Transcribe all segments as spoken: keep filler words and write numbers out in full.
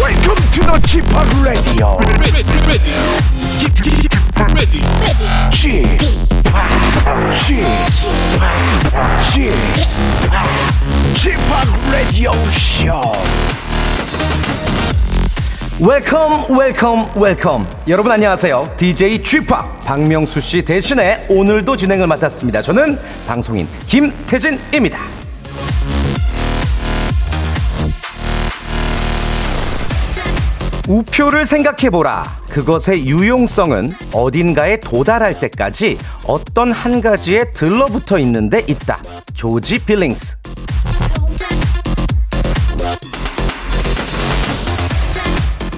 Welcome to the G-팝 Radio. G-팝 Radio Show. 웰컴 웰컴 웰컴. 여러분 안녕하세요. 디제이 G-팝 박명수 씨 대신에 오늘도 진행을 맡았습니다. 저는 방송인 김태진입니다. 우표를 생각해보라. 그것의 유용성은 어딘가에 도달할 때까지 어떤 한 가지에 들러붙어 있는 데 있다. 조지 빌링스.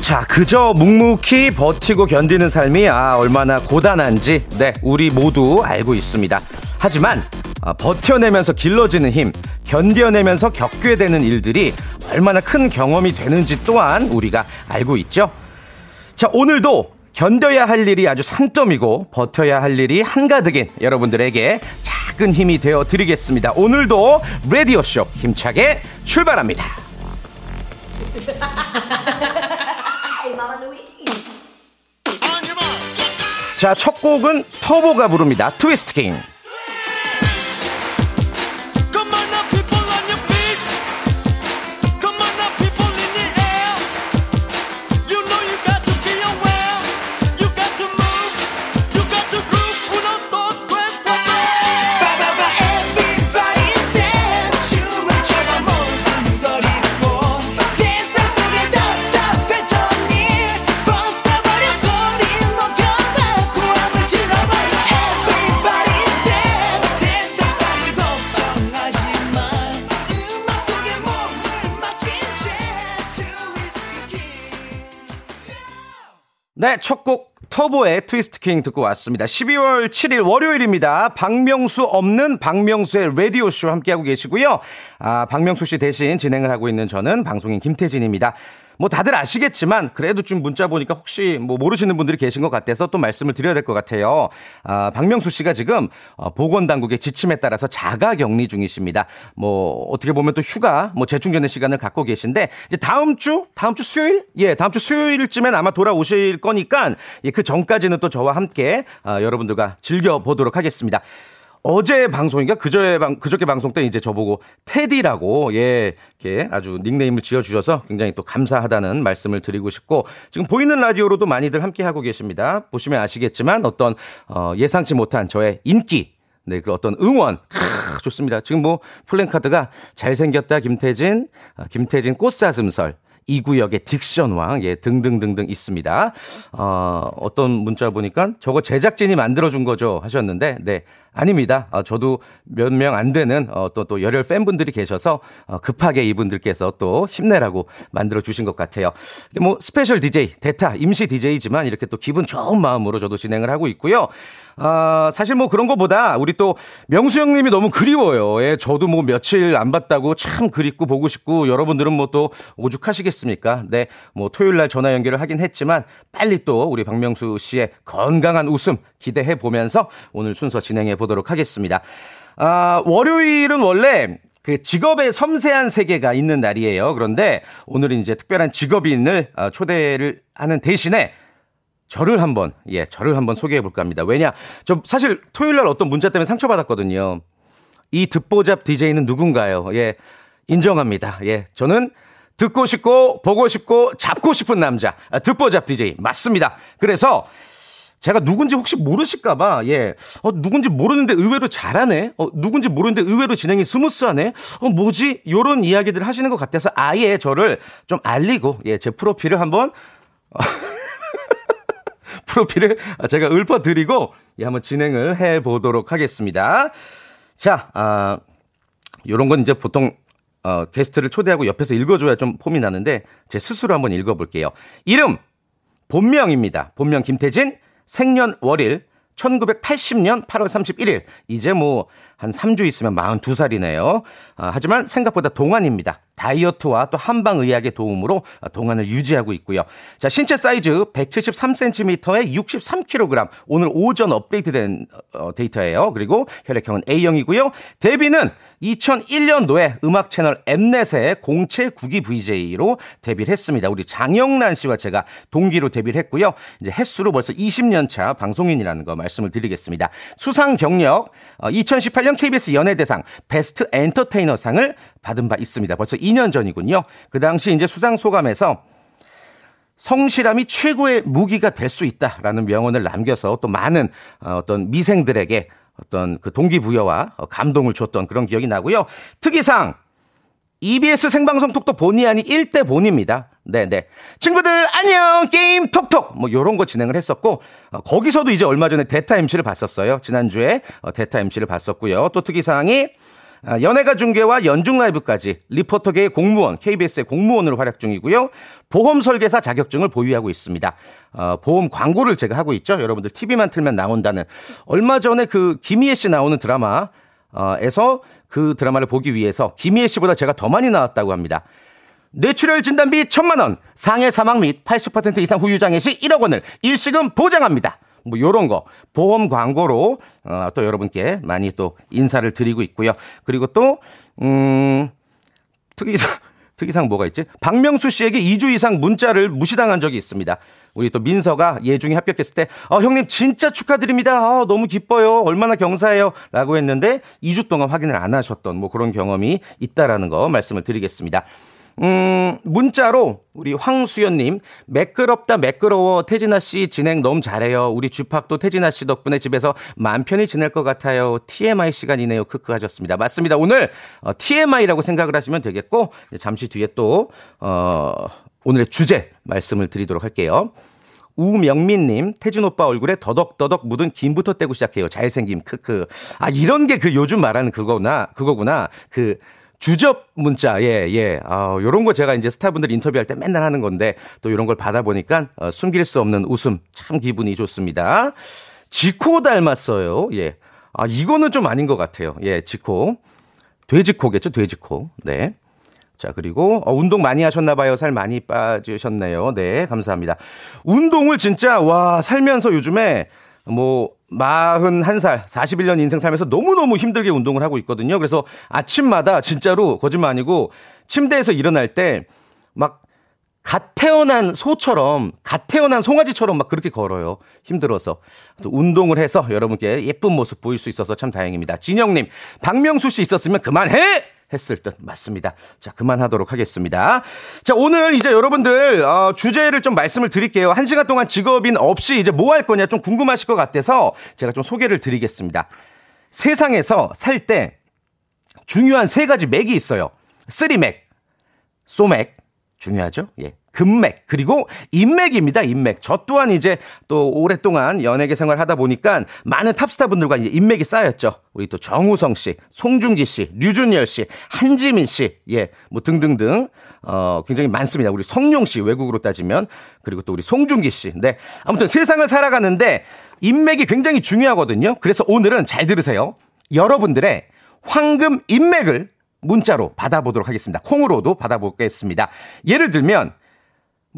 자, 그저 묵묵히 버티고 견디는 삶이 아, 얼마나 고단한지 네, 우리 모두 알고 있습니다. 하지만 아, 버텨내면서 길러지는 힘, 견뎌내면서 겪게 되는 일들이 얼마나 큰 경험이 되는지 또한 우리가 알고 있죠. 자, 오늘도 견뎌야 할 일이 아주 산더미고 버텨야 할 일이 한가득인 여러분들에게 작은 힘이 되어 드리겠습니다. 오늘도 라디오쇼 힘차게 출발합니다. 자, 첫 곡은 터보가 부릅니다. 트위스트킹. 네, 첫 곡 터보의 트위스트킹 듣고 왔습니다. 십이월 칠일 월요일입니다. 박명수 없는 박명수의 라디오쇼 함께하고 계시고요. 아, 박명수 씨 대신 진행을 하고 있는 저는 방송인 김태진입니다. 뭐 다들 아시겠지만 그래도 좀 문자 보니까 혹시 뭐 모르시는 분들이 계신 것 같아서 또 말씀을 드려야 될 것 같아요. 아, 박명수 씨가 지금 보건당국의 지침에 따라서 자가격리 중이십니다. 뭐 어떻게 보면 또 휴가, 뭐 재충전의 시간을 갖고 계신데 이제 다음 주, 다음 주 수요일, 예, 다음 주 수요일쯤엔 아마 돌아오실 거니까 예, 그 전까지는 또 저와 함께 아, 여러분들과 즐겨 보도록 하겠습니다. 어제 방송인가 그저의 방, 그저께 방송 때 이제 저보고 테디라고 예 이렇게 아주 닉네임을 지어주셔서 굉장히 또 감사하다는 말씀을 드리고 싶고 지금 보이는 라디오로도 많이들 함께하고 계십니다. 보시면 아시겠지만 어떤 어, 예상치 못한 저의 인기 네, 그 어떤 응원 크, 좋습니다. 지금 뭐 플랜카드가 잘생겼다 김태진, 김태진 꽃사슴설 이 구역의 딕션왕 예, 등등등등 있습니다. 어, 어떤 문자 보니까 저거 제작진이 만들어준 거죠 하셨는데 네 아닙니다. 어, 저도 몇 명 안 되는 어, 또, 또 열혈 팬분들이 계셔서 어, 급하게 이분들께서 또 힘내라고 만들어주신 것 같아요. 뭐 스페셜 디제이 대타 임시 디제이지만 이렇게 또 기분 좋은 마음으로 저도 진행을 하고 있고요. 아, 사실 뭐 그런 거보다 우리 또 명수 형님이 너무 그리워요. 예, 저도 뭐 며칠 안 봤다고 참 그립고 보고 싶고 여러분들은 뭐 또 오죽하시겠습니까? 네, 뭐 토요일 날 전화 연결을 하긴 했지만 빨리 또 우리 박명수 씨의 건강한 웃음 기대해 보면서 오늘 순서 진행해 보도록 하겠습니다. 아, 월요일은 원래 그 직업의 섬세한 세계가 있는 날이에요. 그런데 오늘은 이제 특별한 직업인을 초대를 하는 대신에 저를 한번 예 저를 한번 소개해 볼까 합니다. 왜냐 저 사실 토요일 날 어떤 문자 때문에 상처받았거든요. 이 듣보잡 디제이는 누군가요? 예 인정합니다. 예 저는 듣고 싶고 보고 싶고 잡고 싶은 남자 아, 듣보잡 디제이 맞습니다. 그래서 제가 누군지 혹시 모르실까봐 예 어, 누군지 모르는데 의외로 잘하네. 어, 누군지 모르는데 의외로 진행이 스무스하네. 어, 뭐지 이런 이야기들 하시는 것 같아서 아예 저를 좀 알리고 예 제 프로필을 한번 프로필을 제가 읊어드리고 예, 한번 진행을 해보도록 하겠습니다. 자, 아, 요런 건 이제 보통 어, 게스트를 초대하고 옆에서 읽어줘야 좀 폼이 나는데 제 스스로 한번 읽어볼게요. 이름, 본명입니다. 본명 김태진, 생년월일, 천구백팔십년 팔월 삼십일일 이제 뭐 한 삼 주 있으면 마흔두 살이네요. 아, 하지만 생각보다 동안입니다. 다이어트와 또 한방의학의 도움으로 동안을 유지하고 있고요. 자, 신체 사이즈 백칠십삼 센티미터에 육십삼 킬로그램. 오늘 오전 업데이트된 어, 데이터예요. 그리고 혈액형은 에이형이고요. 데뷔는 이천일년도에 음악 채널 엠넷의 공칠구기 브이제이로 데뷔를 했습니다. 우리 장영란 씨와 제가 동기로 데뷔를 했고요. 이제 횟수로 벌써 이십 년 차 방송인이라는 거 말씀을 드리겠습니다. 수상 경력 이천십팔년 케이비에스 연예대상 베스트 엔터테이너상을 받은 바 있습니다. 벌써 이 년 전이군요. 그 당시 이제 수상 소감에서 성실함이 최고의 무기가 될 수 있다라는 명언을 남겨서 또 많은 어떤 미생들에게 어떤 그 동기부여와 감동을 줬던 그런 기억이 나고요. 특이상 이비에스 생방송 톡톡 본의 아닌 일 대 본입니다. 네네. 친구들 안녕 게임 톡톡 뭐 요런 거 진행을 했었고 어, 거기서도 이제 얼마 전에 대타 엠씨를 봤었어요. 지난주에 어, 대타 엠씨를 봤었고요. 또 특이사항이 어, 연예가 중계와 연중 라이브까지 리포터계의 공무원 케이비에스의 공무원으로 활약 중이고요. 보험 설계사 자격증을 보유하고 있습니다. 어, 보험 광고를 제가 하고 있죠. 여러분들 티비만 틀면 나온다는 얼마 전에 그 김희애 씨 나오는 드라마 에서 그 드라마를 보기 위해서 김희애 씨보다 제가 더 많이 나왔다고 합니다. 뇌출혈 진단비 천만 원, 상해 사망 및 팔십 퍼센트 이상 후유장애 시 일억 원을 일시금 보장합니다. 뭐 요런 거 보험 광고로 어, 또 여러분께 많이 또 인사를 드리고 있고요. 그리고 또 음, 특이상 특이상 뭐가 있지? 박명수 씨에게 이 주 이상 문자를 무시당한 적이 있습니다. 우리 또 민서가 예중이 합격했을 때 어, 형님 진짜 축하드립니다. 어, 너무 기뻐요. 얼마나 경사해요. 라고 했는데 이 주 동안 확인을 안 하셨던 뭐 그런 경험이 있다라는 거 말씀을 드리겠습니다. 음, 문자로 우리 황수연님 매끄럽다 매끄러워 태진아 씨 진행 너무 잘해요. 우리 주팍도 태진아 씨 덕분에 집에서 마음 편히 지낼 것 같아요. 티엠아이 시간이네요. 크크 하셨습니다. 맞습니다. 오늘 티엠아이라고 생각을 하시면 되겠고 잠시 뒤에 또 어, 오늘의 주제 말씀을 드리도록 할게요. 우명민님 태진 오빠 얼굴에 더덕더덕 묻은 김부터 떼고 시작해요. 잘생김 크크. 아 이런 게 그 요즘 말하는 그거구나 그거구나 그. 주접 문자, 예, 예. 아, 요런 거 제가 이제 스타분들 인터뷰할 때 맨날 하는 건데 또 요런 걸 받아보니까 어, 숨길 수 없는 웃음. 참 기분이 좋습니다. 지코 닮았어요. 예. 아, 이거는 좀 아닌 것 같아요. 예, 지코. 돼지코겠죠? 돼지코. 네. 자, 그리고 어, 운동 많이 하셨나봐요. 살 많이 빠지셨네요. 네, 감사합니다. 운동을 진짜, 와, 살면서 요즘에 뭐, 마흔한 살, 사십일 년 인생 살면서 너무너무 힘들게 운동을 하고 있거든요. 그래서 아침마다 진짜로 거짓말 아니고 침대에서 일어날 때 막 갓 태어난 소처럼, 갓 태어난 송아지처럼 막 그렇게 걸어요. 힘들어서. 또 운동을 해서 여러분께 예쁜 모습 보일 수 있어서 참 다행입니다. 진영님, 박명수 씨 있었으면 그만해! 했을 듯 맞습니다. 자, 그만하도록 하겠습니다. 자, 오늘 이제 여러분들 어, 주제를 좀 말씀을 드릴게요. 한 시간 동안 직업인 없이 이제 뭐 할 거냐 좀 궁금하실 것 같아서 제가 좀 소개를 드리겠습니다. 세상에서 살 때 중요한 세 가지 맥이 있어요. 쓰리맥, 소맥 중요하죠? 예. 금맥 그리고 인맥입니다. 인맥. 저 또한 이제 또 오랫동안 연예계 생활하다 보니까 많은 탑스타분들과 이제 인맥이 쌓였죠. 우리 또 정우성 씨, 송중기 씨, 류준열 씨, 한지민 씨, 예, 뭐 등등등 어 굉장히 많습니다. 우리 성룡 씨 외국으로 따지면 그리고 또 우리 송중기 씨. 네, 아무튼 세상을 살아가는데 인맥이 굉장히 중요하거든요. 그래서 오늘은 잘 들으세요. 여러분들의 황금 인맥을 문자로 받아보도록 하겠습니다. 콩으로도 받아보겠습니다. 예를 들면.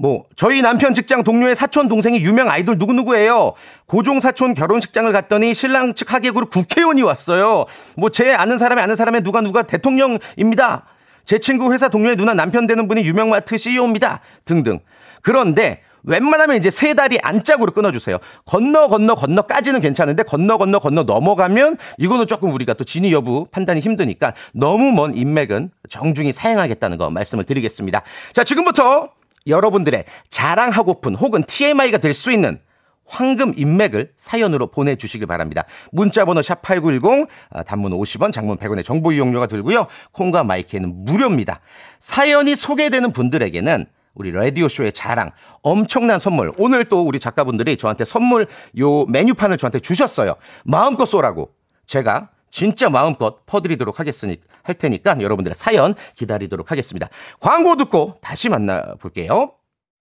뭐 저희 남편 직장 동료의 사촌 동생이 유명 아이돌 누구누구예요. 고종 사촌 결혼식장을 갔더니 신랑 측 하객으로 국회의원이 왔어요. 뭐 제 아는 사람이 아는 사람의 누가 누가 대통령입니다. 제 친구 회사 동료의 누나 남편 되는 분이 유명마트 씨이오입니다. 등등. 그런데 웬만하면 이제 세 다리 안짝으로 끊어주세요. 건너 건너 건너까지는 괜찮은데 건너 건너 건너 넘어가면 이거는 조금 우리가 또 진위 여부 판단이 힘드니까 너무 먼 인맥은 정중히 사양하겠다는 거 말씀을 드리겠습니다. 자 지금부터 여러분들의 자랑하고픈 혹은 티엠아이가 될 수 있는 황금 인맥을 사연으로 보내주시길 바랍니다. 문자번호 샵팔구일공, 단문 오십 원, 장문 백 원의 정보 이용료가 들고요. 콩과 마이키는 무료입니다. 사연이 소개되는 분들에게는 우리 라디오쇼의 자랑, 엄청난 선물. 오늘 또 우리 작가분들이 저한테 선물 요 메뉴판을 저한테 주셨어요. 마음껏 쏘라고. 제가. 진짜 마음껏 퍼드리도록 하겠으니, 할 테니까 여러분들의 사연 기다리도록 하겠습니다. 광고 듣고 다시 만나볼게요.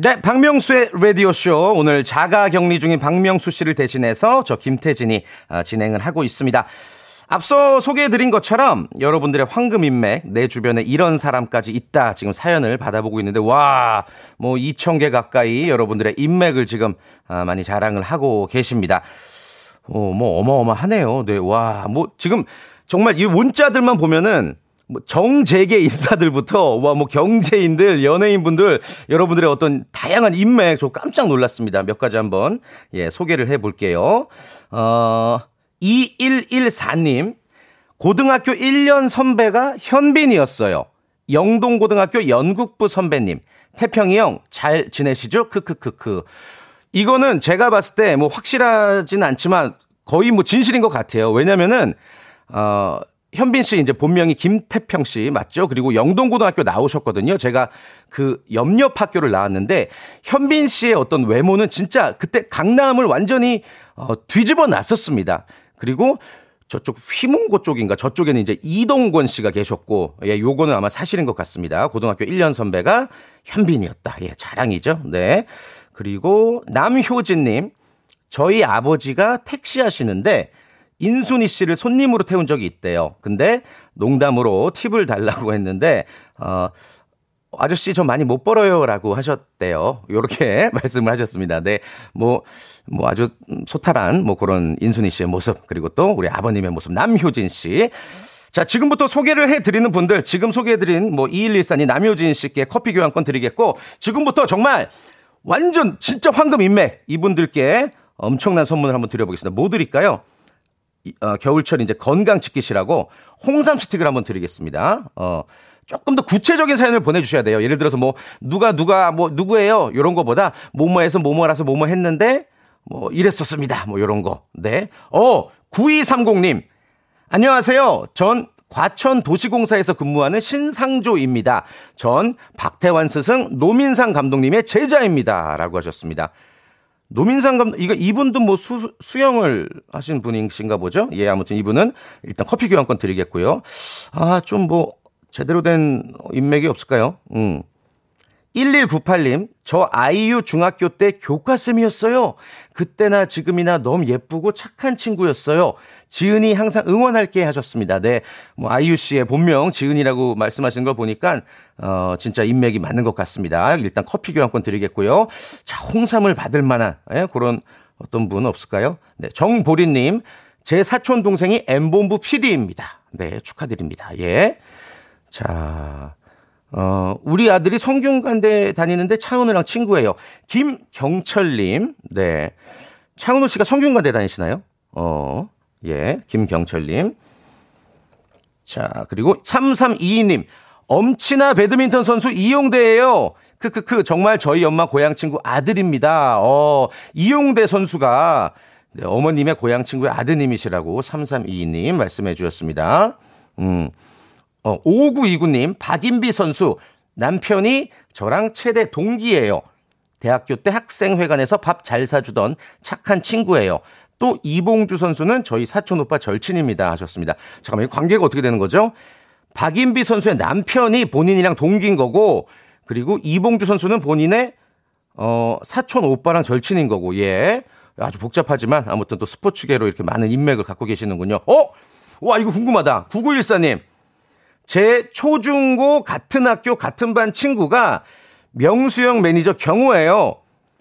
네, 박명수의 라디오쇼. 오늘 자가격리 중인 박명수 씨를 대신해서 저 김태진이 진행을 하고 있습니다. 앞서 소개해드린 것처럼 여러분들의 황금인맥, 내 주변에 이런 사람까지 있다. 지금 사연을 받아보고 있는데, 와, 뭐 이천 개 가까이 여러분들의 인맥을 지금 많이 자랑을 하고 계십니다. 어, 뭐 어마어마하네요. 네, 와, 뭐 지금 정말 이 문자들만 보면은 뭐 정재계 인사들부터 와 뭐 경제인들, 연예인분들, 여러분들의 어떤 다양한 인맥, 저 깜짝 놀랐습니다. 몇 가지 한번 예 소개를 해볼게요. 어, 이일일사 님, 고등학교 일 년 선배가 현빈이었어요. 영동고등학교 연극부 선배님, 태평이 형 잘 지내시죠? 크크크크. 이거는 제가 봤을 때 뭐 확실하진 않지만 거의 뭐 진실인 것 같아요. 왜냐면은 어. 현빈 씨 이제 본명이 김태평 씨 맞죠? 그리고 영동고등학교 나오셨거든요. 제가 그 옆옆 학교를 나왔는데 현빈 씨의 어떤 외모는 진짜 그때 강남을 완전히 어, 뒤집어 놨었습니다. 그리고 저쪽 휘문고 쪽인가 저쪽에는 이제 이동권 씨가 계셨고, 예, 요거는 아마 사실인 것 같습니다. 고등학교 일 년 선배가 현빈이었다. 예, 자랑이죠. 네. 그리고 남효진 님, 저희 아버지가 택시 하시는데 인순이 씨를 손님으로 태운 적이 있대요. 근데 농담으로 팁을 달라고 했는데 어, 아저씨 저 많이 못 벌어요라고 하셨대요. 이렇게 말씀을 하셨습니다. 네, 뭐, 뭐 아주 소탈한 뭐 그런 인순이 씨의 모습, 그리고 또 우리 아버님의 모습, 남효진 씨. 자, 지금부터 소개를 해드리는 분들, 지금 소개해드린 뭐 이일일사 님, 남효진 씨께 커피 교환권 드리겠고, 지금부터 정말 완전 진짜 황금 인맥 이분들께 엄청난 선물을 한번 드려보겠습니다. 뭐 드릴까요? 어, 겨울철 이제 건강 지키시라고 홍삼 스틱을 한번 드리겠습니다. 어, 조금 더 구체적인 사연을 보내주셔야 돼요. 예를 들어서 뭐 누가 누가 뭐 누구예요 이런 거보다 뭐뭐해서 뭐뭐라서 뭐뭐 했는데 뭐 이랬었습니다. 뭐 이런 거. 네. 어, 구이삼공 님, 안녕하세요. 전 과천 도시공사에서 근무하는 신상조입니다. 전 박태환 스승 노민상 감독님의 제자입니다라고 하셨습니다. 노민상 감독, 이거 이분도 뭐 수, 수영을 하신 분이신가 보죠? 예, 아무튼 이분은 일단 커피 교환권 드리겠고요. 아, 좀 뭐, 제대로 된 인맥이 없을까요? 음. 일일구팔 님, 저 아이유 중학교 때 교과쌤이었어요. 그때나 지금이나 너무 예쁘고 착한 친구였어요. 지은이 항상 응원할게 하셨습니다. 네, 뭐 아이유 씨의 본명 지은이라고 말씀하신 걸 보니까 어, 진짜 인맥이 맞는 것 같습니다. 일단 커피 교환권 드리겠고요. 자, 홍삼을 받을 만한 예, 그런 어떤 분 없을까요? 네, 정보리님, 제 사촌 동생이 엠본부 피디입니다. 네, 축하드립니다. 예, 자. 어, 우리 아들이 성균관대 다니는데 차은우랑 친구예요. 김경철님, 네. 차은우 씨가 성균관대 다니시나요? 어, 예. 김경철님. 자, 그리고 삼삼이이 님, 엄친아 배드민턴 선수 이용대예요. 크크크, 정말 저희 엄마 고향 친구 아들입니다. 어, 이용대 선수가 네, 어머님의 고향 친구의 아드님이시라고 삼삼이이 님 말씀해 주셨습니다. 음. 어, 오구이구 님, 박인비 선수, 남편이 저랑 최대 동기예요. 대학교 때 학생회관에서 밥 잘 사주던 착한 친구예요. 또 이봉주 선수는 저희 사촌 오빠 절친입니다 하셨습니다. 잠깐만, 이 관계가 어떻게 되는 거죠? 박인비 선수의 남편이 본인이랑 동기인 거고, 그리고 이봉주 선수는 본인의 어, 사촌 오빠랑 절친인 거고. 예, 아주 복잡하지만 아무튼 또 스포츠계로 이렇게 많은 인맥을 갖고 계시는군요. 어? 와, 이거 궁금하다. 구구일사 님, 제 초중고 같은 학교 같은 반 친구가 명수형 매니저 경호예요.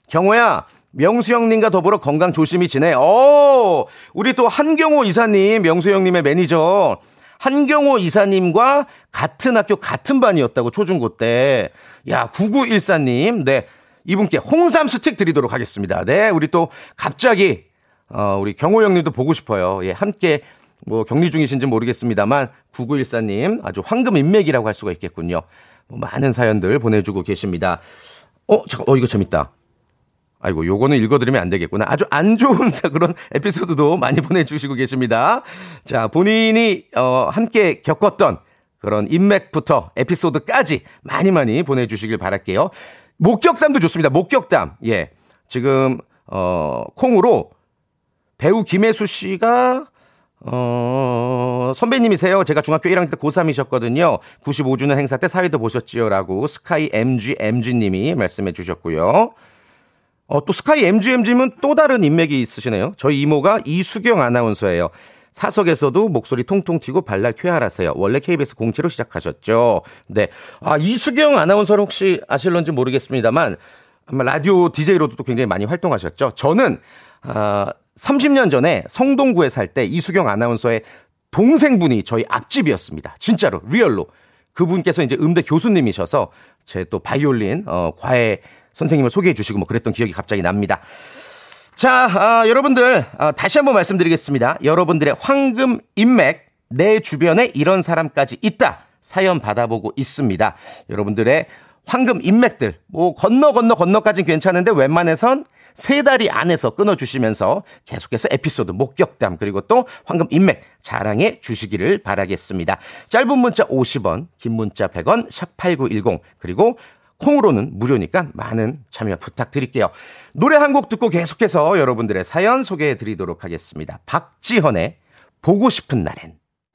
경호야, 명수형님과 더불어 건강 조심히 지내. 오, 우리 또 한경호 이사님, 명수형님의 매니저 한경호 이사님과 같은 학교 같은 반이었다고, 초중고 때. 야, 구구일사 님, 네, 이분께 홍삼 스틱 드리도록 하겠습니다. 네, 우리 또 갑자기 어, 우리 경호 형님도 보고 싶어요. 예, 함께 뭐 격리 중이신지 모르겠습니다만 구구일사 님 아주 황금 인맥이라고 할 수가 있겠군요. 많은 사연들 보내주고 계십니다. 어, 잠깐, 어, 이거 재밌다. 아이고, 요거는 읽어드리면 안 되겠구나. 아주 안 좋은 그런 에피소드도 많이 보내주시고 계십니다. 자, 본인이 어, 함께 겪었던 그런 인맥부터 에피소드까지 많이 많이 보내주시길 바랄게요. 목격담도 좋습니다. 목격담. 예, 지금 어, 콩으로 배우 김혜수 씨가 어, 선배님이세요. 제가 중학교 일 학년 때 고삼이셨거든요. 구십오 주년 행사 때 사회도 보셨지요? 라고 스카이 엠지 엠지님이 말씀해 주셨고요. 어, 또 스카이 엠지 엠지님은 또 다른 인맥이 있으시네요. 저희 이모가 이수경 아나운서예요. 사석에서도 목소리 통통 튀고 발랄 쾌활하세요. 원래 케이비에스 공채로 시작하셨죠. 네. 아, 이수경 아나운서를 혹시 아실런지 모르겠습니다만 아마 라디오 디제이로도 또 굉장히 많이 활동하셨죠. 저는 아, 삼십 년 전에 성동구에 살 때 이수경 아나운서의 동생분이 저희 앞집이었습니다. 진짜로 리얼로. 그분께서 이제 음대 교수님이셔서 제 또 바이올린 어, 과외 선생님을 소개해 주시고 뭐 그랬던 기억이 갑자기 납니다. 자, 아, 여러분들 아, 다시 한번 말씀드리겠습니다. 여러분들의 황금 인맥, 내 주변에 이런 사람까지 있다. 사연 받아보고 있습니다. 여러분들의 황금 인맥들 뭐 건너 건너 건너까지는 괜찮은데 웬만해선 세 다리 안에서 끊어주시면서 계속해서 에피소드, 목격담, 그리고 또 황금 인맥 자랑해 주시기를 바라겠습니다. 짧은 문자 오십 원, 긴 문자 백 원, 샵 팔구일공, 그리고 콩으로는 무료니까 많은 참여 부탁드릴게요. 노래 한 곡 듣고 계속해서 여러분들의 사연 소개해 드리도록 하겠습니다. 박지현의 보고 싶은 날엔.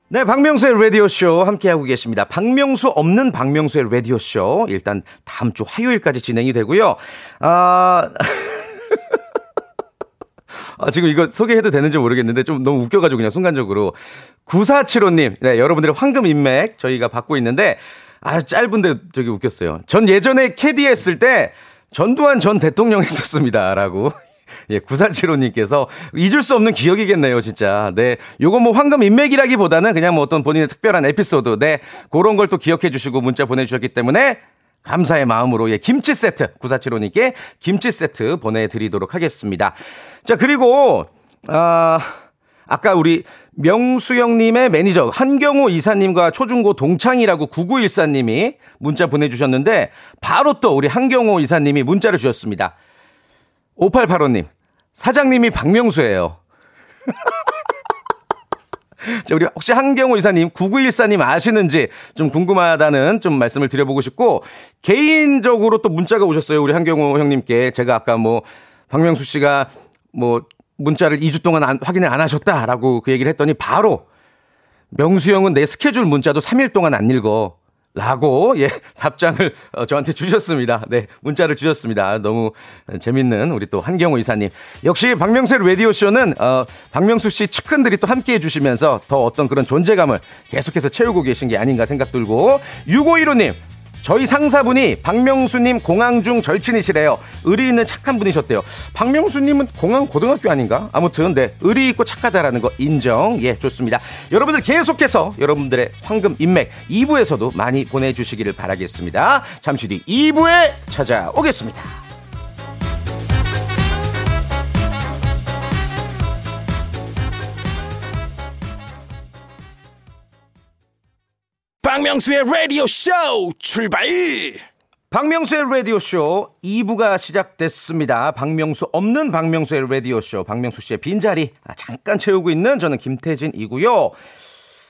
네, 박명수의 라디오쇼 함께하고 계십니다. 박명수 없는 박명수의 라디오쇼. 일단 다음 주 화요일까지 진행이 되고요. 아... 아, 지금 이거 소개해도 되는지 모르겠는데 좀 너무 웃겨가지고 그냥 순간적으로. 구사칠오님, 네, 여러분들의 황금 인맥 저희가 받고 있는데 아 짧은데 저기 웃겼어요. 전 예전에 캐디 했을 때 전두환 전 대통령 했었습니다. 라고. 예, 구사칠오님께서 잊을 수 없는 기억이겠네요, 진짜. 네. 요거 뭐 황금 인맥이라기보다는 그냥 뭐 어떤 본인의 특별한 에피소드, 네. 그런 걸 또 기억해 주시고 문자 보내주셨기 때문에 감사의 마음으로 예, 김치 세트, 구사칠오님께 김치 세트 보내드리도록 하겠습니다. 자, 그리고 아, 아까 우리 명수영님의 매니저 한경호 이사님과 초중고 동창이라고 구구일사님이 문자 보내주셨는데 바로 또 우리 한경호 이사님이 문자를 주셨습니다. 오팔팔오님, 사장님이 박명수예요. 자, 우리 혹시 한경호 이사님, 구구일사님 아시는지 좀 궁금하다는 좀 말씀을 드려보고 싶고, 개인적으로 또 문자가 오셨어요. 우리 한경호 형님께. 제가 아까 뭐, 박명수 씨가 뭐, 문자를 이 주 동안 안, 확인을 안 하셨다라고 그 얘기를 했더니 바로, 명수 형은 내 스케줄 문자도 삼 일 동안 안 읽어. 라고, 예, 답장을 저한테 주셨습니다. 네, 문자를 주셨습니다. 너무 재밌는 우리 또 한경호 이사님. 역시 박명수의 라디오쇼는, 어, 박명수 씨 측근들이 또 함께 해주시면서 더 어떤 그런 존재감을 계속해서 채우고 계신 게 아닌가 생각 들고. 육오일오님, 저희 상사분이 박명수님 공항 중 절친이시래요. 의리 있는 착한 분이셨대요. 박명수님은 공항 고등학교 아닌가? 아무튼 네, 의리 있고 착하다라는 거 인정. 예, 좋습니다. 여러분들 계속해서 여러분들의 황금 인맥 이 부에서도 많이 보내주시기를 바라겠습니다. 잠시 뒤 이 부에 찾아오겠습니다. 박명수의 라디오 쇼 출발! 박명수의 라디오 쇼 이 부가 시작됐습니다. 박명수 없는 박명수의 라디오 쇼, 박명수 씨의 빈자리 아, 잠깐 채우고 있는 저는 김태진이고요.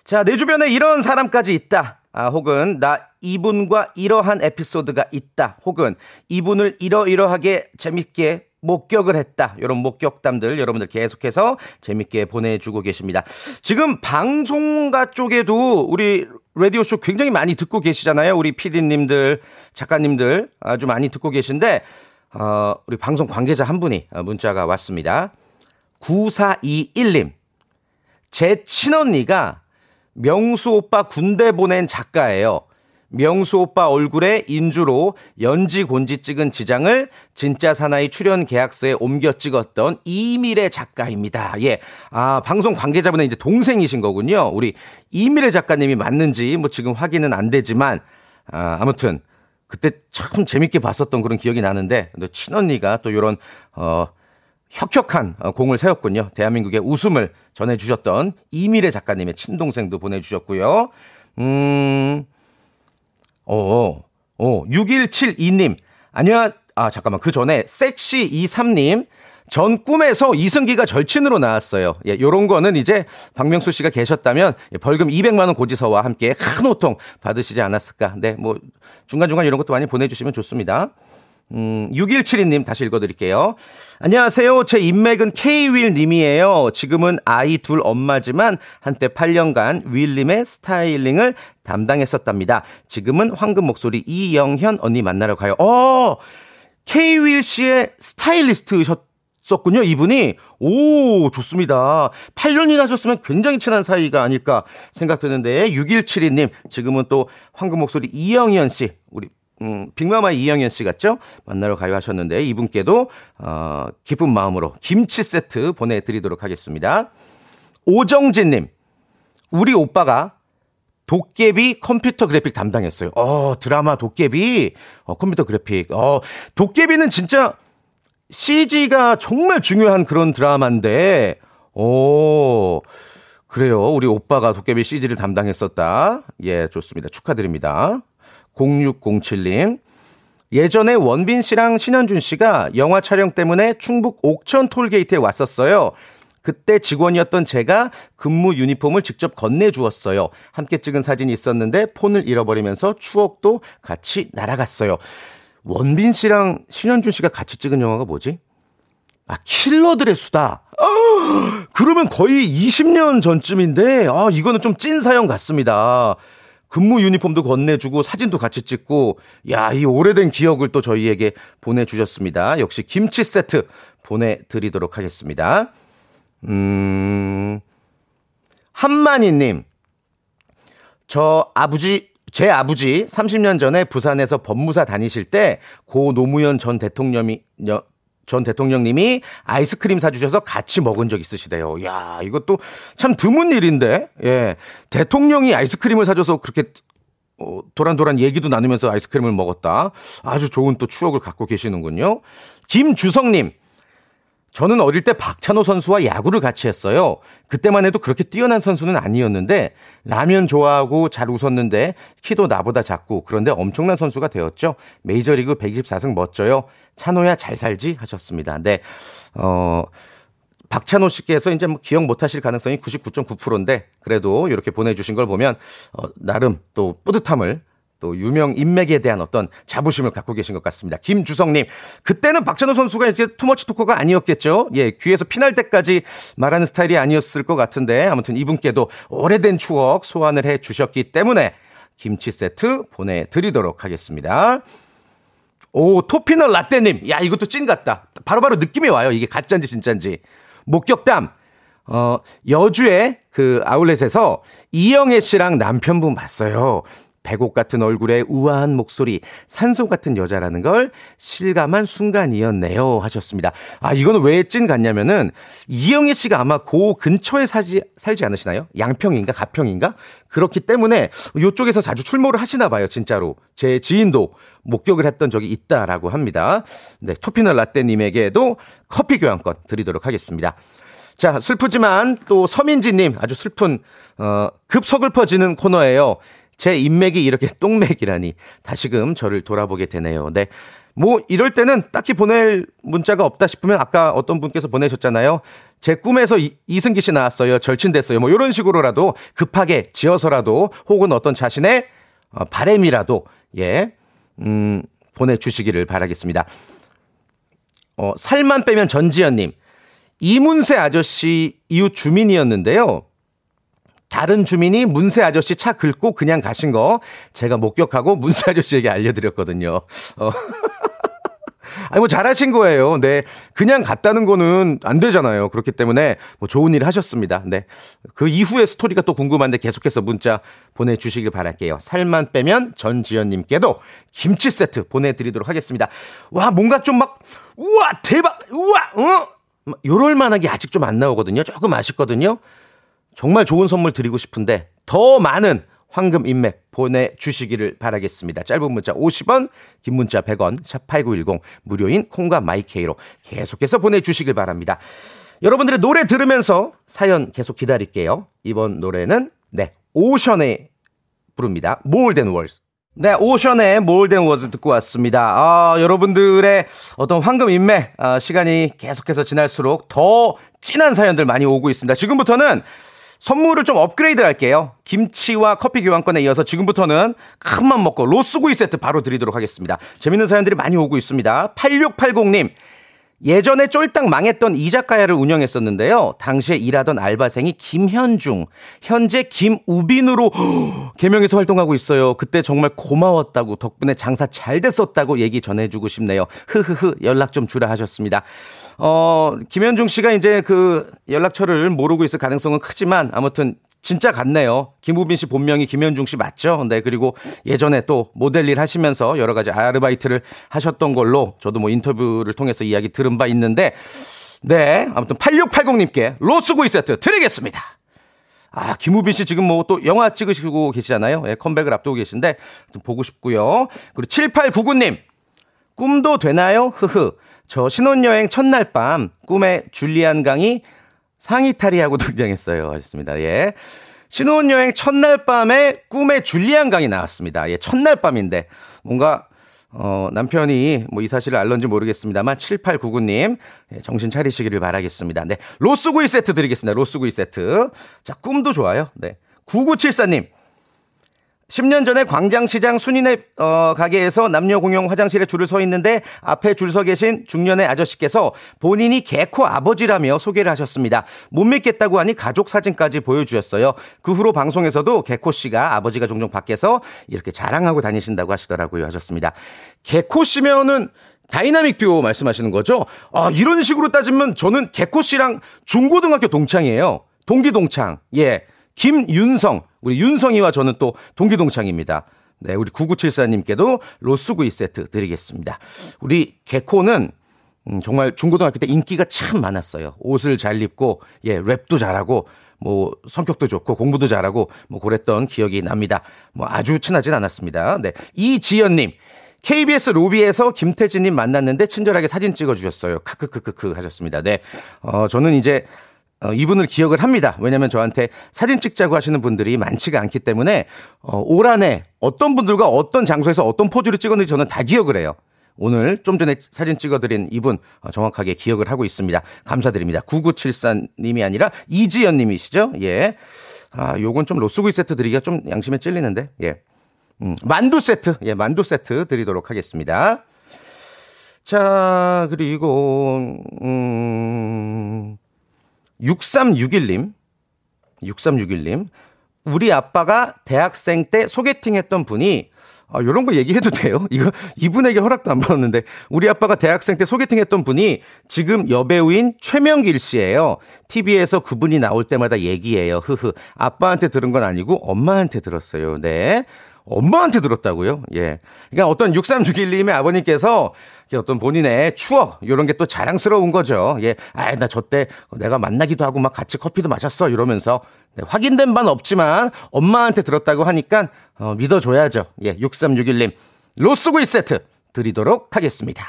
자, 내 주변에 이런 사람까지 있다. 아, 혹은 나 이분과 이러한 에피소드가 있다. 혹은 이분을 이러이러하게 재밌게 목격을 했다. 이런 목격담들 여러분들 계속해서 재밌게 보내주고 계십니다. 지금 방송가 쪽에도 우리 라디오쇼 굉장히 많이 듣고 계시잖아요. 우리 피디님들, 작가님들 아주 많이 듣고 계신데 어, 우리 방송 관계자 한 분이 문자가 왔습니다. 구사이일님, 제 친언니가 명수 오빠 군대 보낸 작가예요. 명수 오빠 얼굴에 인주로 연지곤지 찍은 지장을 진짜 사나이 출연 계약서에 옮겨 찍었던 이미래 작가입니다. 예. 아, 방송 관계자분의 이제 동생이신 거군요. 우리 이미래 작가님이 맞는지 뭐 지금 확인은 안 되지만, 아, 아무튼, 그때 참 재밌게 봤었던 그런 기억이 나는데, 또 친언니가 또 요런, 어, 혁혁한 공을 세웠군요. 대한민국의 웃음을 전해주셨던 이미래 작가님의 친동생도 보내주셨고요. 음, 오, 오, 육일칠이님, 안녕하, 아 잠깐만 그 전에 섹시이삼님 전 꿈에서 이승기가 절친으로 나왔어요. 예, 요런 거는 이제 박명수 씨가 계셨다면 벌금 이백만 원 고지서와 함께 큰 호통 받으시지 않았을까. 네, 뭐 중간중간 이런 것도 많이 보내주시면 좋습니다. 음, 육일칠이님 다시 읽어드릴게요. 안녕하세요. 제 인맥은 K-윌님이에요. 지금은 아이 둘 엄마지만 한때 팔 년간 윌님의 스타일링을 담당했었답니다. 지금은 황금 목소리 이영현 언니 만나러 가요. 어, K-윌 씨의 스타일리스트셨군요. 이분이. 오, 좋습니다. 팔 년이나 하셨으면 굉장히 친한 사이가 아닐까 생각되는데 육일칠이님 지금은 또 황금 목소리 이영현 씨 우리 음, 빅마마의 이영현 씨 같죠? 만나러 가요 하셨는데 이분께도 어, 기쁜 마음으로 김치 세트 보내드리도록 하겠습니다. 오정진님, 우리 오빠가 도깨비 컴퓨터 그래픽 담당했어요. 어, 드라마 도깨비 어, 컴퓨터 그래픽. 어, 도깨비는 진짜 씨지가 정말 중요한 그런 드라마인데, 오, 그래요. 우리 오빠가 도깨비 씨지를 담당했었다. 예, 좋습니다. 축하드립니다. 공육공칠님 예전에 원빈 씨랑 신현준 씨가 영화 촬영 때문에 충북 옥천 톨게이트에 왔었어요. 그때 직원이었던 제가 근무 유니폼을 직접 건네주었어요. 함께 찍은 사진이 있었는데 폰을 잃어버리면서 추억도 같이 날아갔어요. 원빈 씨랑 신현준 씨가 같이 찍은 영화가 뭐지? 아, 킬러들의 수다. 아, 그러면 거의 이십 년 전쯤인데 아, 이거는 좀 찐 사연 같습니다. 근무 유니폼도 건네주고 사진도 같이 찍고 야, 이 오래된 기억을 또 저희에게 보내주셨습니다. 역시 김치 세트 보내드리도록 하겠습니다. 음, 한만희님 저 아버지 제 아버지 삼십 년 전에 부산에서 법무사 다니실 때 고 노무현 전 대통령이 여, 전 대통령님이 아이스크림 사주셔서 같이 먹은 적 있으시대요. 야, 이것도 참 드문 일인데, 예. 대통령이 아이스크림을 사줘서 그렇게 어, 도란도란 얘기도 나누면서 아이스크림을 먹었다. 아주 좋은 또 추억을 갖고 계시는군요. 김주성님, 저는 어릴 때 박찬호 선수와 야구를 같이 했어요. 그때만 해도 그렇게 뛰어난 선수는 아니었는데 라면 좋아하고 잘 웃었는데 키도 나보다 작고 그런데 엄청난 선수가 되었죠. 메이저리그 백이십사 승 멋져요. 찬호야 잘 살지 하셨습니다. 네, 어, 박찬호 씨께서 이제 뭐 기억 못하실 가능성이 구십구 점 구 퍼센트인데 그래도 이렇게 보내주신 걸 보면 어, 나름 또 뿌듯함을 또 유명 인맥에 대한 어떤 자부심을 갖고 계신 것 같습니다. 김주성님, 그때는 박찬호 선수가 이제 투머치 토커가 아니었겠죠. 예, 귀에서 피날 때까지 말하는 스타일이 아니었을 것 같은데 아무튼 이분께도 오래된 추억 소환을 해 주셨기 때문에 김치 세트 보내드리도록 하겠습니다. 오, 토피넛 라떼님, 야, 이것도 찐 같다. 바로바로 바로 느낌이 와요. 이게 가짜인지 진짜인지. 목격담. 어, 여주의 그 아울렛에서 이영애 씨랑 남편분 봤어요. 백옥 같은 얼굴에 우아한 목소리, 산소 같은 여자라는 걸 실감한 순간이었네요 하셨습니다. 아, 이거는 왜 찐 같냐면은 이영애 씨가 아마 그 근처에 사지, 살지 않으시나요? 양평인가 가평인가? 그렇기 때문에 이쪽에서 자주 출몰을 하시나 봐요. 진짜로 제 지인도 목격을 했던 적이 있다라고 합니다. 네, 토피넛 라떼님에게도 커피 교환권 드리도록 하겠습니다. 자, 슬프지만 또 서민지님 아주 슬픈 어, 급 서글퍼지는 코너예요. 제 인맥이 이렇게 똥맥이라니 다시금 저를 돌아보게 되네요. 네, 뭐 이럴 때는 딱히 보낼 문자가 없다 싶으면 아까 어떤 분께서 보내셨잖아요. 제 꿈에서 이, 이승기 씨 나왔어요. 절친됐어요. 뭐 이런 식으로라도 급하게 지어서라도 혹은 어떤 자신의 바램이라도 예, 음, 보내주시기를 바라겠습니다. 어, 살만 빼면 전지현님 이문세 아저씨 이웃 주민이었는데요. 다른 주민이 문세 아저씨 차 긁고 그냥 가신 거 제가 목격하고 문세 아저씨에게 알려드렸거든요. 어. 아니, 뭐 잘하신 거예요. 네, 그냥 갔다는 거는 안 되잖아요. 그렇기 때문에 뭐 좋은 일 하셨습니다. 네, 그 이후의 스토리가 또 궁금한데 계속해서 문자 보내주시길 바랄게요. 살만 빼면 전지현님께도 김치 세트 보내드리도록 하겠습니다. 와, 뭔가 좀 막 우와 대박 우와 어? 요럴 만한 게 아직 좀 안 나오거든요. 조금 아쉽거든요. 정말 좋은 선물 드리고 싶은데 더 많은 황금 인맥 보내주시기를 바라겠습니다. 짧은 문자 오십 원, 긴 문자 백 원, 샵팔구일공 무료인 콩과 마이케이로 계속해서 보내주시길 바랍니다. 여러분들의 노래 들으면서 사연 계속 기다릴게요. 이번 노래는 네, 오션의 부릅니다. More Than Words. 네, 오션의 More Than Words 듣고 왔습니다. 아, 여러분들의 어떤 황금 인맥 아, 시간이 계속해서 지날수록 더 진한 사연들 많이 오고 있습니다. 지금부터는 선물을 좀 업그레이드 할게요. 김치와 커피 교환권에 이어서 지금부터는 큰맘 먹고 로스구이 세트 바로 드리도록 하겠습니다. 재밌는 사연들이 많이 오고 있습니다. 팔육팔공님, 예전에 쫄딱 망했던 이자카야를 운영했었는데요. 당시에 일하던 알바생이 김현중, 현재 김우빈으로 개명해서 활동하고 있어요. 그때 정말 고마웠다고, 덕분에 장사 잘 됐었다고 얘기 전해주고 싶네요. 흐흐흐, 연락 좀 주라 하셨습니다. 어, 김현중 씨가 이제 그 연락처를 모르고 있을 가능성은 크지만 아무튼 진짜 같네요. 김우빈 씨 본명이 김현중 씨 맞죠? 네, 그리고 예전에 또 모델 일 하시면서 여러 가지 아르바이트를 하셨던 걸로 저도 뭐 인터뷰를 통해서 이야기 들은 바 있는데, 네, 아무튼 팔육팔공님께 로스구이 세트 드리겠습니다. 아, 김우빈 씨 지금 뭐 또 영화 찍으시고 계시잖아요. 예, 컴백을 앞두고 계신데 좀 보고 싶고요. 그리고 칠팔구구님, 꿈도 되나요? 흐흐. 저 신혼여행 첫날 밤 꿈에 줄리안 강이 상이탈의하고 등장했어요. 하셨습니다. 예. 신혼여행 첫날 밤에 꿈에 줄리안 강이 나왔습니다. 예. 첫날 밤인데, 뭔가, 어, 남편이 뭐 이 사실을 알런지 모르겠습니다만, 칠팔구구님, 예, 정신 차리시기를 바라겠습니다. 네. 로스구이 세트 드리겠습니다. 로스구이 세트. 자, 꿈도 좋아요. 네. 구구칠사님, 십 년 전에 광장시장 순이네 어, 가게에서 남녀 공용 화장실에 줄을 서 있는데 앞에 줄 서 계신 중년의 아저씨께서 본인이 개코 아버지라며 소개를 하셨습니다. 못 믿겠다고 하니 가족 사진까지 보여주셨어요. 그 후로 방송에서도 개코 씨가 아버지가 종종 밖에서 이렇게 자랑하고 다니신다고 하시더라고요. 하셨습니다. 개코 씨면은 다이나믹 듀오 말씀하시는 거죠? 아, 이런 식으로 따지면 저는 개코 씨랑 중고등학교 동창이에요. 동기 동창. 예. 김윤성, 우리 윤성이와 저는 또 동기동창입니다. 네, 우리 구구칠사님께도 로스구이 세트 드리겠습니다. 우리 개코는 음, 정말 중고등학교 때 인기가 참 많았어요. 옷을 잘 입고, 예, 랩도 잘하고, 뭐 성격도 좋고 공부도 잘하고 뭐 그랬던 기억이 납니다. 뭐 아주 친하진 않았습니다. 네, 이지연님, 케이비에스 로비에서 김태진님 만났는데 친절하게 사진 찍어주셨어요. 크크크크크 하셨습니다. 네, 어, 저는 이제 어, 이분을 기억을 합니다. 왜냐하면 저한테 사진 찍자고 하시는 분들이 많지가 않기 때문에 어, 올 한해 어떤 분들과 어떤 장소에서 어떤 포즈를 찍었는지 저는 다 기억을 해요. 오늘 좀 전에 사진 찍어드린 이분 어, 정확하게 기억을 하고 있습니다. 감사드립니다. 구구칠사님이 아니라 이지연님이시죠? 예. 아, 요건 좀 로스구이 세트 드리기가 좀 양심에 찔리는데, 예. 음, 만두 세트, 예, 만두 세트 드리도록 하겠습니다. 자, 그리고 음. 육삼육일님, 육삼육일님, 우리 아빠가 대학생 때 소개팅했던 분이, 아, 이런 거 얘기해도 돼요? 이거 이분에게 허락도 안 받았는데, 우리 아빠가 대학생 때 소개팅했던 분이 지금 여배우인 최명길 씨예요. 티비에서 그분이 나올 때마다 얘기해요. 흐흐. 아빠한테 들은 건 아니고 엄마한테 들었어요. 네. 엄마한테 들었다고요? 예. 그러니까 어떤 육삼육일님의 아버님께서 어떤 본인의 추억, 이런 게 또 자랑스러운 거죠. 예. 아, 나 저 때 내가 만나기도 하고 막 같이 커피도 마셨어. 이러면서. 네, 확인된 바는 없지만 엄마한테 들었다고 하니까 어, 믿어줘야죠. 예. 육삼육일님, 로스구이 세트 드리도록 하겠습니다.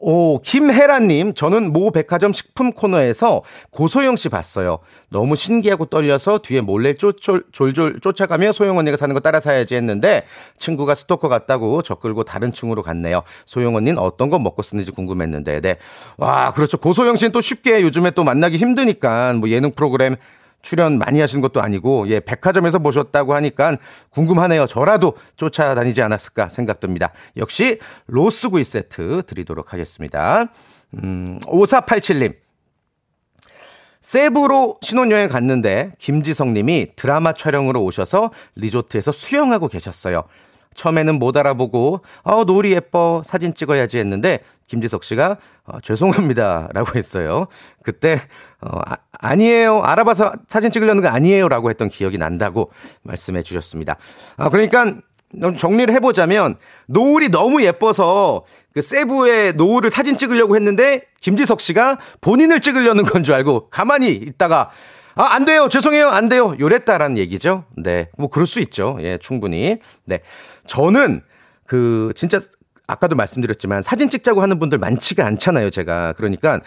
오, 김혜란님, 저는 모 백화점 식품 코너에서 고소영 씨 봤어요. 너무 신기하고 떨려서 뒤에 몰래 쫄쫄, 졸졸 쫓아가며 소영 언니가 사는 거 따라 사야지 했는데 친구가 스토커 같다고 저 끌고 다른 층으로 갔네요. 소영 언니는 어떤 거 먹고 쓰는지 궁금했는데, 네. 와, 그렇죠. 고소영 씨는 또 쉽게 요즘에 또 만나기 힘드니까 뭐 예능 프로그램 출연 많이 하신 것도 아니고, 예, 백화점에서 보셨다고 하니까 궁금하네요. 저라도 쫓아다니지 않았을까 생각됩니다. 역시 로스구이 세트 드리도록 하겠습니다. 음, 오사팔칠님, 세부로 신혼여행 갔는데 김지성 님이 드라마 촬영으로 오셔서 리조트에서 수영하고 계셨어요. 처음에는 못 알아보고, 어, 노을이 예뻐, 사진 찍어야지 했는데 김지석 씨가 어, 죄송합니다 라고 했어요. 그때 어, 아, 아니에요, 알아봐서 사진 찍으려는 거 아니에요 라고 했던 기억이 난다고 말씀해 주셨습니다. 아, 그러니까 정리를 해보자면, 노을이 너무 예뻐서 그 세부의 노을을 사진 찍으려고 했는데 김지석 씨가 본인을 찍으려는 건 줄 알고 가만히 있다가, 아, 안 돼요. 죄송해요. 안 돼요. 요랬다라는 얘기죠. 네. 뭐, 그럴 수 있죠. 예, 충분히. 네. 저는, 그, 진짜, 아까도 말씀드렸지만 사진 찍자고 하는 분들 많지가 않잖아요. 제가. 그러니까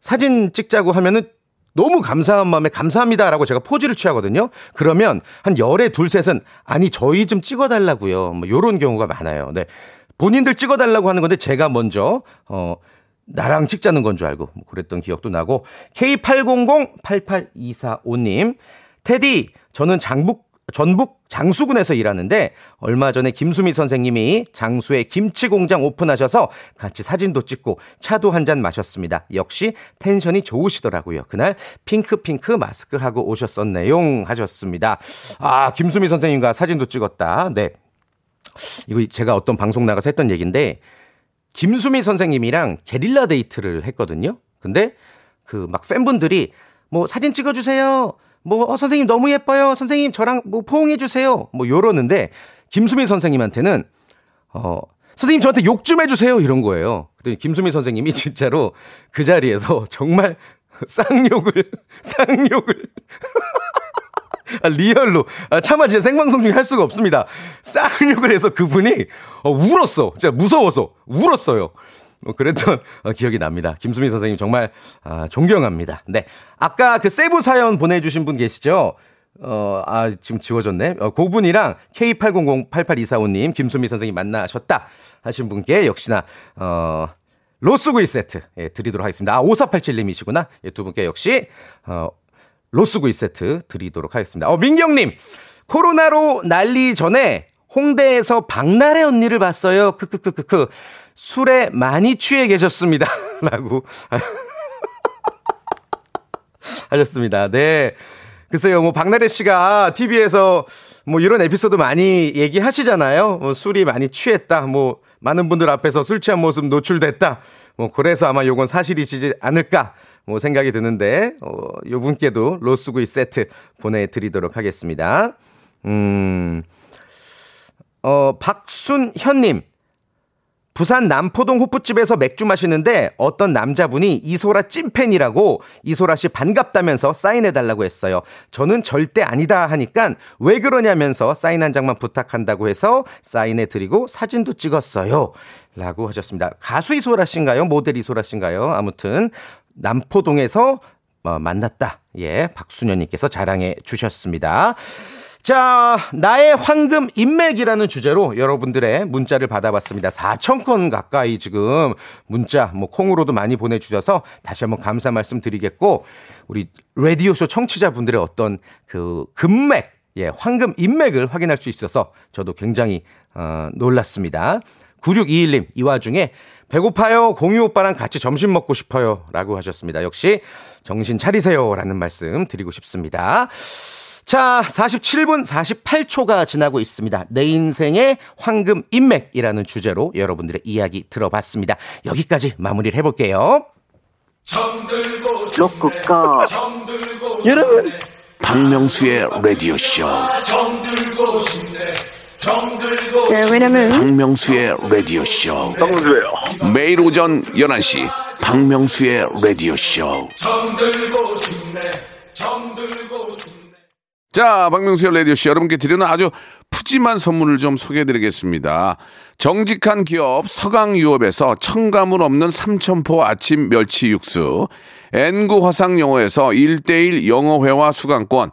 사진 찍자고 하면은 너무 감사한 마음에 감사합니다라고 제가 포즈를 취하거든요. 그러면 한 열에 둘셋은 아니 저희 좀 찍어달라고요. 뭐 이런 경우가 많아요. 네, 본인들 찍어달라고 하는 건데 제가 먼저 어, 나랑 찍자는 건 줄 알고 뭐 그랬던 기억도 나고. 케이 팔공공 팔팔이사오님 테디 저는 장북 전북 장수군에서 일하는데 얼마 전에 김수미 선생님이 장수의 김치공장 오픈하셔서 같이 사진도 찍고 차도 한 잔 마셨습니다. 역시 텐션이 좋으시더라고요. 그날 핑크핑크 마스크하고 오셨었네요 하셨습니다. 아, 김수미 선생님과 사진도 찍었다. 네, 이거 제가 어떤 방송 나가서 했던 얘기인데 김수미 선생님이랑 게릴라 데이트를 했거든요. 근데 그 막 팬분들이 뭐 사진 찍어주세요. 뭐 어, 선생님 너무 예뻐요. 선생님 저랑 뭐 포옹해 주세요. 뭐 요러는데 김수미 선생님한테는 어 선생님 저한테 욕 좀 해 주세요 이런 거예요. 그랬더니 김수미 선생님이 진짜로 그 자리에서 정말 쌍욕을 쌍욕을 아, 리얼로 아, 차마 진짜 생방송 중에 할 수가 없습니다. 쌍욕을 해서 그분이 어, 울었어. 진짜 무서워서 울었어요. 뭐 그랬던 기억이 납니다. 김수미 선생님 정말 아, 존경합니다. 네, 아까 그 세부 사연 보내주신 분 계시죠? 어, 아 지금 지워졌네. 어, 그분이랑 케이 팔공공 팔팔이사오님 김수미 선생님 만나셨다 하신 분께 역시나 어, 로스구이 세트 예, 드리도록 하겠습니다. 아 오사팔칠님이시구나. 예, 두 분께 역시 어, 로스구이 세트 드리도록 하겠습니다. 어, 민경님 코로나로 난리 전에 홍대에서 박나래 언니를 봤어요. 크크크크크. 술에 많이 취해 계셨습니다. 라고 하셨습니다. 네. 글쎄요, 뭐, 박나래 씨가 티비에서 뭐 이런 에피소드 많이 얘기하시잖아요. 뭐 술이 많이 취했다. 뭐, 많은 분들 앞에서 술 취한 모습 노출됐다. 뭐, 그래서 아마 요건 사실이지 않을까. 뭐, 생각이 드는데, 어, 요 분께도 로스구이 세트 보내드리도록 하겠습니다. 음, 어, 박순현님. 부산 남포동 호프집에서 맥주 마시는데 어떤 남자분이 이소라 찐팬이라고 이소라 씨 반갑다면서 사인해달라고 했어요. 저는 절대 아니다 하니까 왜 그러냐면서 사인 한 장만 부탁한다고 해서 사인해드리고 사진도 찍었어요. 라고 하셨습니다. 가수 이소라 씨인가요? 모델 이소라 씨인가요? 아무튼 남포동에서 만났다. 예, 박순현님께서 자랑해 주셨습니다. 자, 나의 황금 인맥이라는 주제로 여러분들의 문자를 받아봤습니다. 사천 건 가까이 지금 문자, 뭐, 콩으로도 많이 보내주셔서 다시 한번 감사 말씀 드리겠고, 우리 라디오쇼 청취자분들의 어떤 그 금맥, 예, 황금 인맥을 확인할 수 있어서 저도 굉장히, 어, 놀랐습니다. 구육이일님, 이 와중에 배고파요. 공유 오빠랑 같이 점심 먹고 싶어요. 라고 하셨습니다. 역시 정신 차리세요. 라는 말씀 드리고 싶습니다. 자, 사십칠분 사십팔초가 지나고 있습니다. 내 인생의 황금 인맥이라는 주제로 여러분들의 이야기 들어봤습니다. 여기까지 마무리를 해볼게요. 로쿠꺼 여러분 박명수의 라디오쇼 박명수의 라디오쇼 매일 오전 열한시 박명수의 라디오쇼 자, 박명수의 라디오씨 여러분께 드리는 아주 푸짐한 선물을 좀 소개해드리겠습니다. 정직한 기업 서강유업에서 첨가물 없는 삼천포 아침 멸치 육수, 엔구 화상영어에서 일대일 영어회화 수강권,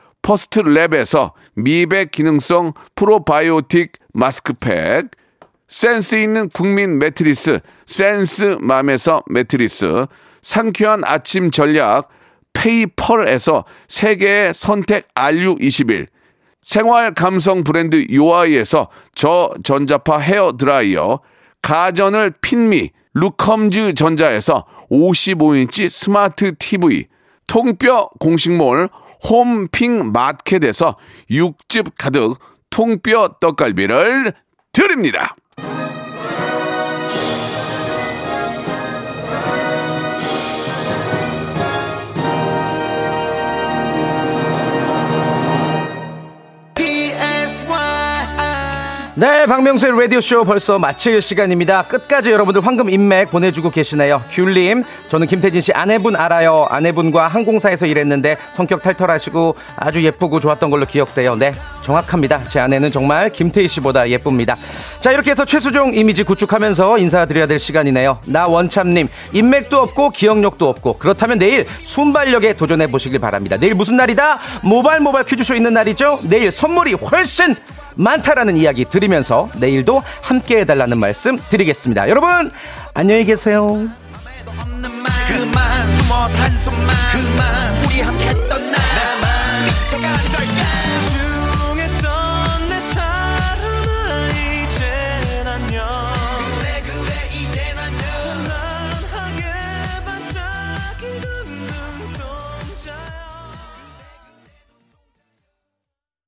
퍼스트랩에서 미백 기능성 프로바이오틱 마스크팩, 센스 있는 국민 매트리스 센스맘에서 매트리스, 상쾌한 아침 전략 페이펄에서 세계의 선택 알유 이십일, 생활 감성 브랜드 요아이에서 저전자파 헤어드라이어, 가전을 핀미 루컴즈 전자에서 오십오 인치 스마트 티비, 통뼈 공식몰 홈핑 마켓에서 육즙 가득 통뼈 떡갈비를 드립니다. 네, 박명수의 라디오쇼 벌써 마칠 시간입니다. 끝까지 여러분들 황금 인맥 보내주고 계시네요. 귤님, 저는 김태진씨 아내분 알아요. 아내분과 항공사에서 일했는데 성격 탈털하시고 아주 예쁘고 좋았던 걸로 기억돼요. 네, 정확합니다. 제 아내는 정말 김태희씨보다 예쁩니다. 자, 이렇게 해서 최수종 이미지 구축하면서 인사드려야 될 시간이네요. 나 원참님, 인맥도 없고 기억력도 없고 그렇다면 내일 순발력에 도전해보시길 바랍니다. 내일 무슨 날이다? 모발모발 퀴즈쇼 있는 날이죠. 내일 선물이 훨씬 많다라는 이야기 드리면서 내일도 함께 해달라는 말씀 드리겠습니다. 여러분 안녕히 계세요. 그만 숨어 한숨만 그만 우리 함께 했던 날